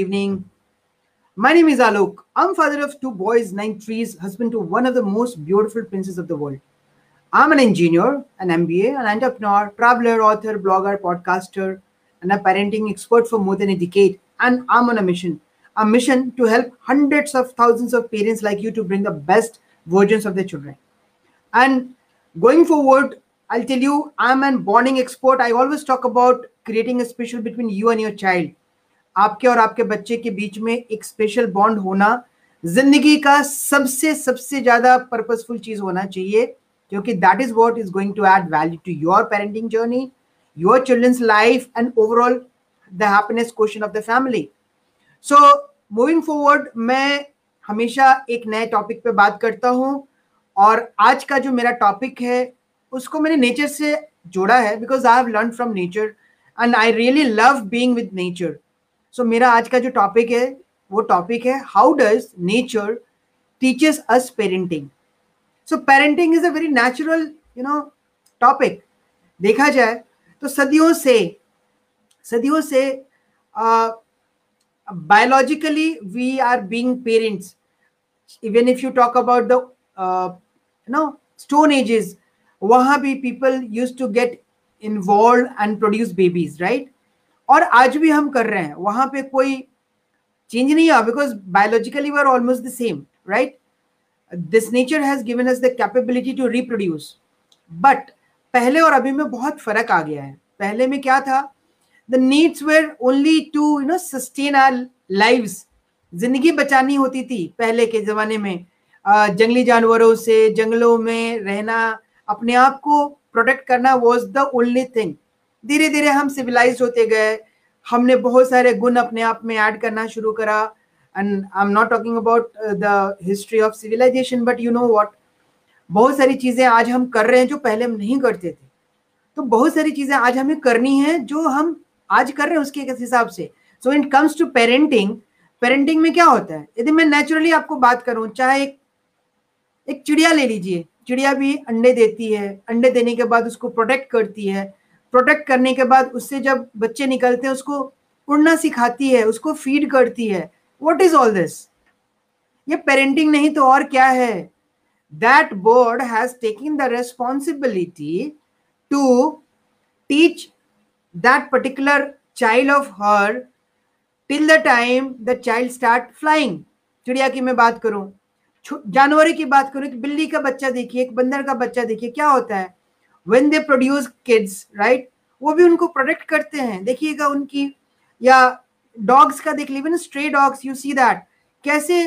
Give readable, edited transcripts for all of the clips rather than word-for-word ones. Evening. My name is Alok. I'm father of 2 boys, 9 trees, husband to one of the most beautiful princesses of the world. I'm an engineer, an MBA, an entrepreneur, traveler, author, blogger, podcaster, and a parenting expert for more than a decade. And I'm on a mission to help hundreds of thousands of parents like you to bring the best versions of their children. And going forward, I'll tell you, I'm a bonding expert. I always talk about creating a special between you and your child. आपके और आपके बच्चे के बीच में एक special bond होना जिंदगी का सबसे ज्यादा पर्पसफुल चीज होना चाहिए, क्योंकि that is what is going to add value to your parenting journey, your children's life and overall the happiness question of the family. So moving forward, मैं हमेशा एक नए टॉपिक पे बात करता हूँ और आज का जो मेरा टॉपिक है उसको मैंने नेचर से जोड़ा है because I have learn from nature and I really love being with nature. So मेरा आज का जो टॉपिक है वो टॉपिक है how does nature teaches us parenting. So parenting is a very natural topic. देखा जाए तो सदियों से biologically we are being parents. Even if you talk about the stone ages, वहाँ भी people used to get involve and produce babies, right? और आज भी हम कर रहे हैं. वहां पे कोई चेंज नहीं आया because biologically we are almost the same, right? This nature has given us the capability to reproduce. But पहले और अभी में बहुत फर्क आ गया है. पहले में क्या था, the needs were only to sustain our lives. जिंदगी बचानी होती थी पहले के जमाने में. जंगली जानवरों से, जंगलों में रहना, अपने आप को प्रोटेक्ट करना वॉज द ओनली थिंग. धीरे धीरे हम सिविलाइज होते गए, हमने बहुत सारे गुण अपने आप में ऐड करना शुरू करा. And I am not talking about the history of civilisation, but you know what, बहुत सारी चीज़ें आज हम कर रहे हैं जो पहले हम नहीं करते थे. तो बहुत सारी चीज़ें आज हमें करनी है जो हम आज कर रहे हैं उसके हिसाब से. So when it comes to parenting, parenting में क्या होता है, यदि मैं नेचुरली आपको बात करूँ, चाहे एक चिड़िया ले लीजिए. चिड़िया भी अंडे देती है, अंडे देने के बाद उसको प्रोटेक्ट करती है, प्रोटेक्ट करने के बाद उससे जब बच्चे निकलते हैं उसको उड़ना सिखाती है, उसको फीड करती है. What is all this? ये पेरेंटिंग नहीं तो और क्या है? That bird has taken the responsibility to teach that particular child of her till the time the child start flying. चिड़िया की मैं बात करूं, जानवर की बात करूं, एक बिल्ली का बच्चा देखिए, एक बंदर का बच्चा देखिए, क्या होता है when they produce kids, right? वो भी उनको प्रोटेक्ट करते हैं. देखिएगा उनकी, या डॉग्स का देख लीजिए, stray dogs, you see that कैसे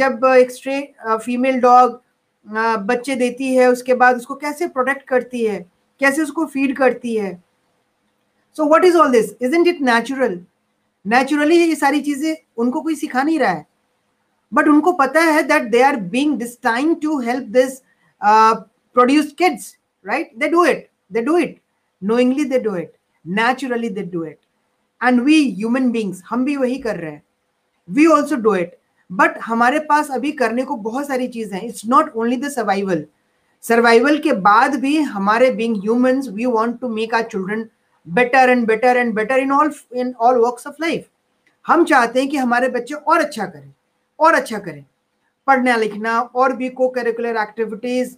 जब एक स्ट्रे फीमेल डॉग बच्चे देती है उसके बाद उसको कैसे प्रोटेक्ट करती है, कैसे उसको फीड करती है. So what is all this? Isn't it natural? Naturally ये सारी चीजें उनको कोई सिखा नहीं रहा है, बट उनको पता है that they are being destined to help this produce kids, right? They do it knowingly, they do it naturally, they do it. And we human beings, हम भी वही कर रहे हैं. We also do it. But हमारे पास अभी करने को बहुत सारी चीजें हैं. It's not only the survival. Survival के बाद भी हमारे being humans, we want to make our children better and better and better in all walks of life. हम चाहते हैं कि हमारे बच्चे और अच्छा करें, और अच्छा करें. पढ़ना, लिखना, और भी co-curricular activities,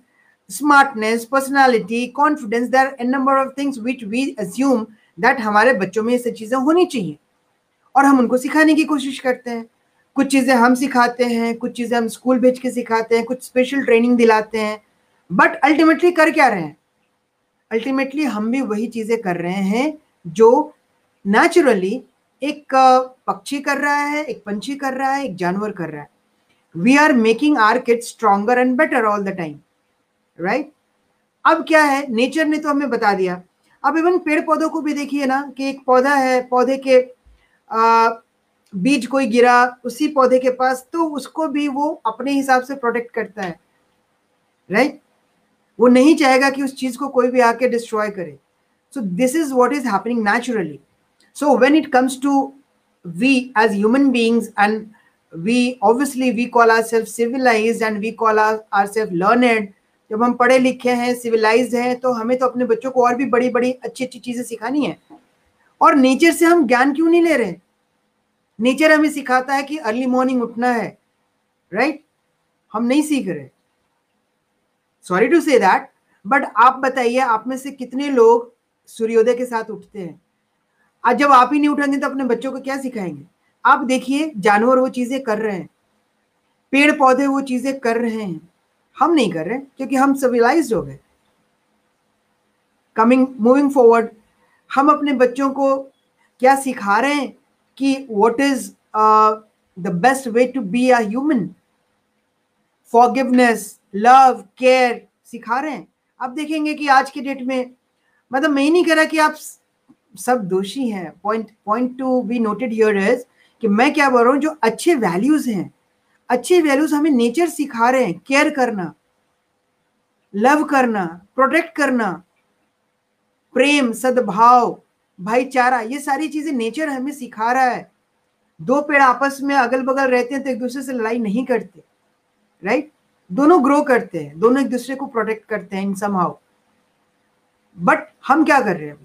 smartness, personality, confidence, there are a number of things which we assume that हमारे बच्चों में ये सब चीज़ें होनी चाहिए और हम उनको सिखाने की कोशिश करते हैं. कुछ चीज़ें हम सिखाते हैं, कुछ चीज़ें हम स्कूल भेज के सिखाते हैं, कुछ स्पेशल ट्रेनिंग दिलाते हैं, बट अल्टीमेटली कर क्या रहे हैं? अल्टीमेटली हम भी वही चीज़ें कर रहे हैं जो नेचुरली एक पक्षी कर रहा है, एक पंछी कर रहा है, एक जानवर कर रहा है. We are making our kids stronger and better all the time, right? अब क्या है, नेचर ने तो हमें बता दिया. अब इवन पेड़ पौधों को भी देखिए ना, कि एक पौधा है, पौधे के बीज कोई गिरा उसी पौधे के पास, तो उसको भी वो अपने हिसाब से प्रोटेक्ट करता है, राइट? वो नहीं चाहेगा कि उस चीज को कोई भी आके डिस्ट्रॉय करे. So this is what is happening naturally. So when it comes to we as human beings, and we obviously we call ourselves civilised and we call ourselves learned. जब हम पढ़े लिखे हैं, सिविलाइज्ड हैं, तो हमें तो अपने बच्चों को और भी बड़ी बड़ी अच्छी अच्छी चीजें सिखानी है. और नेचर से हम ज्ञान क्यों नहीं ले रहे? नेचर हमें सिखाता है कि अर्ली मॉर्निंग उठना है, राइट? हम नहीं सीख रहे, sorry to say that, but आप बताइए आप में से कितने लोग सूर्योदय के साथ उठते हैं? आज जब आप ही नहीं उठेंगे तो अपने बच्चों को क्या सिखाएंगे? आप देखिए, जानवर वो चीजें कर रहे हैं, पेड़ पौधे वो चीजें कर रहे हैं, हम नहीं कर रहे क्योंकि हम सिविलाइज्ड हो गए। मूविंग फॉरवर्ड, हम अपने बच्चों को क्या सिखा रहे हैं कि what is the best way to be a human, forgiveness, love, care सिखा रहे हैं। आप देखेंगे कि आज के डेट में, मतलब मैं ही नहीं कह रहा कि आप सब दोषी हैं, point to be noted here is कि मैं क्या बोल रहा हूँ, जो अच्छे वैल्यूज हैं, अच्छे वैल्यूज हमें नेचर सिखा रहे हैं, केयर करना, लव करना, प्रोटेक्ट करना, प्रेम, सद्भाव, भाईचारा, ये सारी चीजें नेचर हमें सिखा रहा है। दो पेड़ आपस में अगल बगल रहते हैं तो एक दूसरे से लड़ाई नहीं करते, राइट? दोनों ग्रो करते हैं, दोनों एक दूसरे को प्रोटेक्ट करते हैं इन समहाउ। बट हम क्या कर रहे हैं?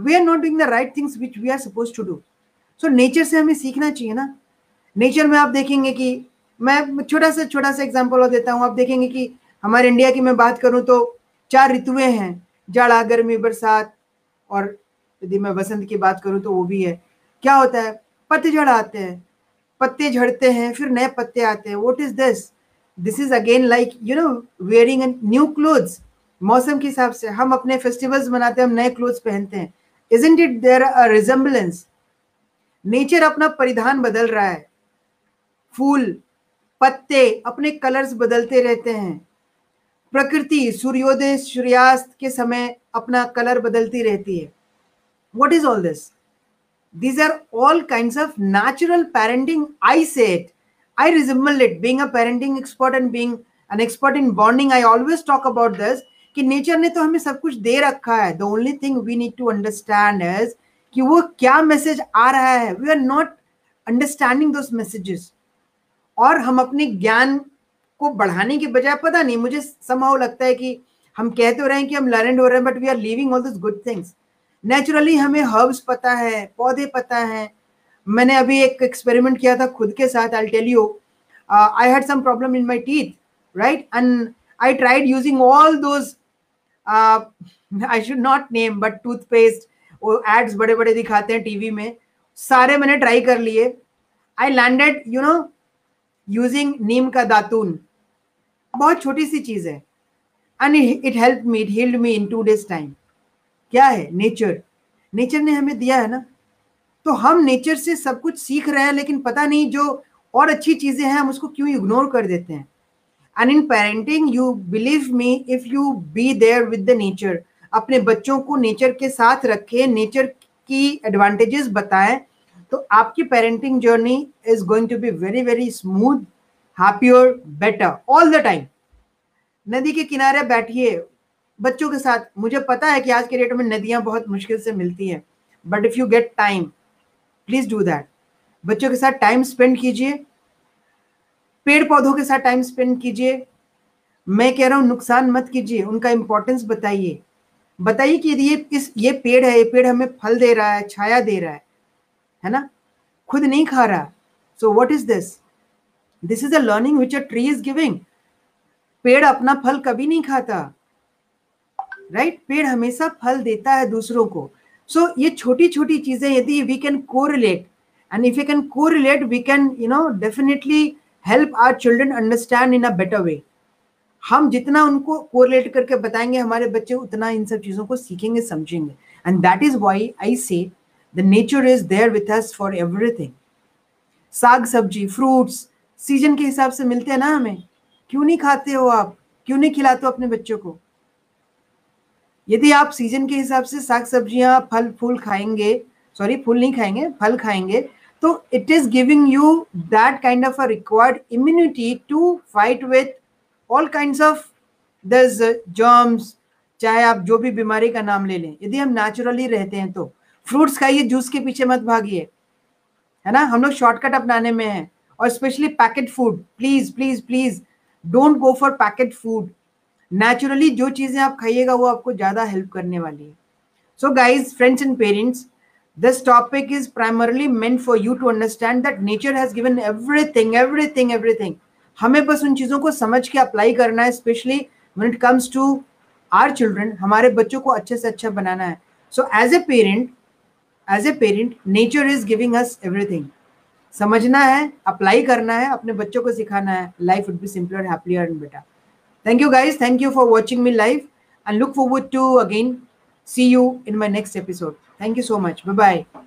We are not doing the right things which we are suppose to do. So nature से हमें सीखना चाहिए ना। नेचर में आप देखेंगे कि, मैं छोटा सा एग्जाम्पल और देता हूँ, आप देखेंगे कि हमारे इंडिया की मैं बात करूँ तो 4 ऋतुएं हैं, जाड़ा, गर्मी, बरसात, और यदि मैं वसंत की बात करूं तो वो भी है। क्या होता है? पतझड़ आते हैं, पत्ते झड़ते हैं, फिर नए पत्ते आते हैं। What is this? This is again like you know wearing new clothes. मौसम के हिसाब से हम अपने फेस्टिवल्स मनाते हैं, हम नए क्लोथ्स पहनते हैं। Isn't it there a resemblance? Nature अपना परिधान बदल रहा है, फूल, पत्ते अपने कलर्स बदलते रहते हैं, प्रकृति सूर्योदय सूर्यास्त के समय अपना कलर बदलती रहती है। What is all this? These are all kinds of natural parenting. I say it, I resemble it, being a parenting expert and being an expert in bonding, I always talk about this कि nature ने तो हमें सब कुछ दे रखा है। The only thing we need to understand is कि वो क्या मैसेज आ रहा है। We are not understanding those messages, और हम अपने ज्ञान को बढ़ाने के बजाय, पता नहीं मुझे somehow लगता है कि हम कह तो रहे हैं कि हम लर्नड हो रहे हैं, but we are living all this good things. Naturally हमें हर्ब्स पता है, पौधे पता है। मैंने अभी एक एक्सपेरिमेंट किया था खुद के साथ, I tell you. I had some problem in my teeth, right? And I tried using all those, I should not name, but toothpaste, वो एड्स बड़े बड़े दिखाते हैं टीवी में, सारे मैंने ट्राई कर लिए। I landed you know using neem का दातून, बहुत छोटी सी चीज है, and it help me, it healed me in 2 days time. क्या है? नेचर, नेचर ने हमें दिया है ना। तो हम नेचर से सब कुछ सीख रहे हैं, लेकिन पता नहीं जो और अच्छी चीजें हैं हम उसको क्यों इग्नोर कर देते हैं। And in parenting, you believe me, if you be there with the nature, अपने बच्चों को नेचर के साथ रखें, नेचर की एडवांटेजेस बताएं, तो आपकी parenting journey is going to be very very smooth, happier, better all the time. नदी के किनारे बैठिए बच्चों के साथ। मुझे पता है कि आज के डेट में नदियां बहुत मुश्किल से मिलती हैं, but if you get time please do that. बच्चों के साथ टाइम स्पेंड कीजिए, पेड़ पौधों के साथ टाइम स्पेंड कीजिए। मैं कह रहा हूँ नुकसान मत कीजिए, उनका इम्पोर्टेंस बताइए कि ये पेड़ है, ये पेड़ हमें फल दे रहा है, छाया दे रहा है ना, खुद नहीं खा रहा। So what is this? This is a learning which a tree is giving. पेड़ अपना फल कभी नहीं खाता, राइट? पेड़ हमेशा फल देता है दूसरों को। सो ये छोटी छोटी चीजें यदि we can correlate, and if you can correlate we can you know definitely help our children understand in a better way. हम जितना उनको कोरिलेट करके बताएंगे, हमारे बच्चे उतना इन सब चीजों को सीखेंगे, समझेंगे। And that is why I say the nature is there with us for everything. साग सब्जी, फ्रूट्स सीजन के हिसाब से मिलते हैं ना हमें। क्यों नहीं खाते हो आप? क्यों नहीं खिलाते हो अपने बच्चों को? यदि आप सीजन के हिसाब से साग सब्जियां, फल खाएंगे, तो it is giving you that kind of a required immunity to fight with all kinds of this germs, चाहे आप जो भी बीमारी का नाम ले लें। यदि हम नेचुरली रहते हैं तो फ्रूट्स खाइए, जूस के पीछे मत भागिए, है ना? हम लोग शॉर्टकट अपनाने में है, और specially packet food. Please please please don't go for packet food. Naturally जो चीजें आप खाइएगा वो आपको ज्यादा हेल्प करने वाली है। So guys, friends and parents, This topic is primarily meant for you to understand that nature has given everything, everything, everything. हमें बस उन चीज़ों को समझ के अप्लाई करना है, specially when it comes to our children. हमारे बच्चों को अच्छे से अच्छा बनाना है. So as a parent, nature is giving us everything. समझना है, अप्लाई करना है, अपने बच्चों को सिखाना है. Life would be simpler, happier and better. Thank you guys. Thank you for watching me live and look forward to again see you in my next episode. Thank you so much. Bye-bye.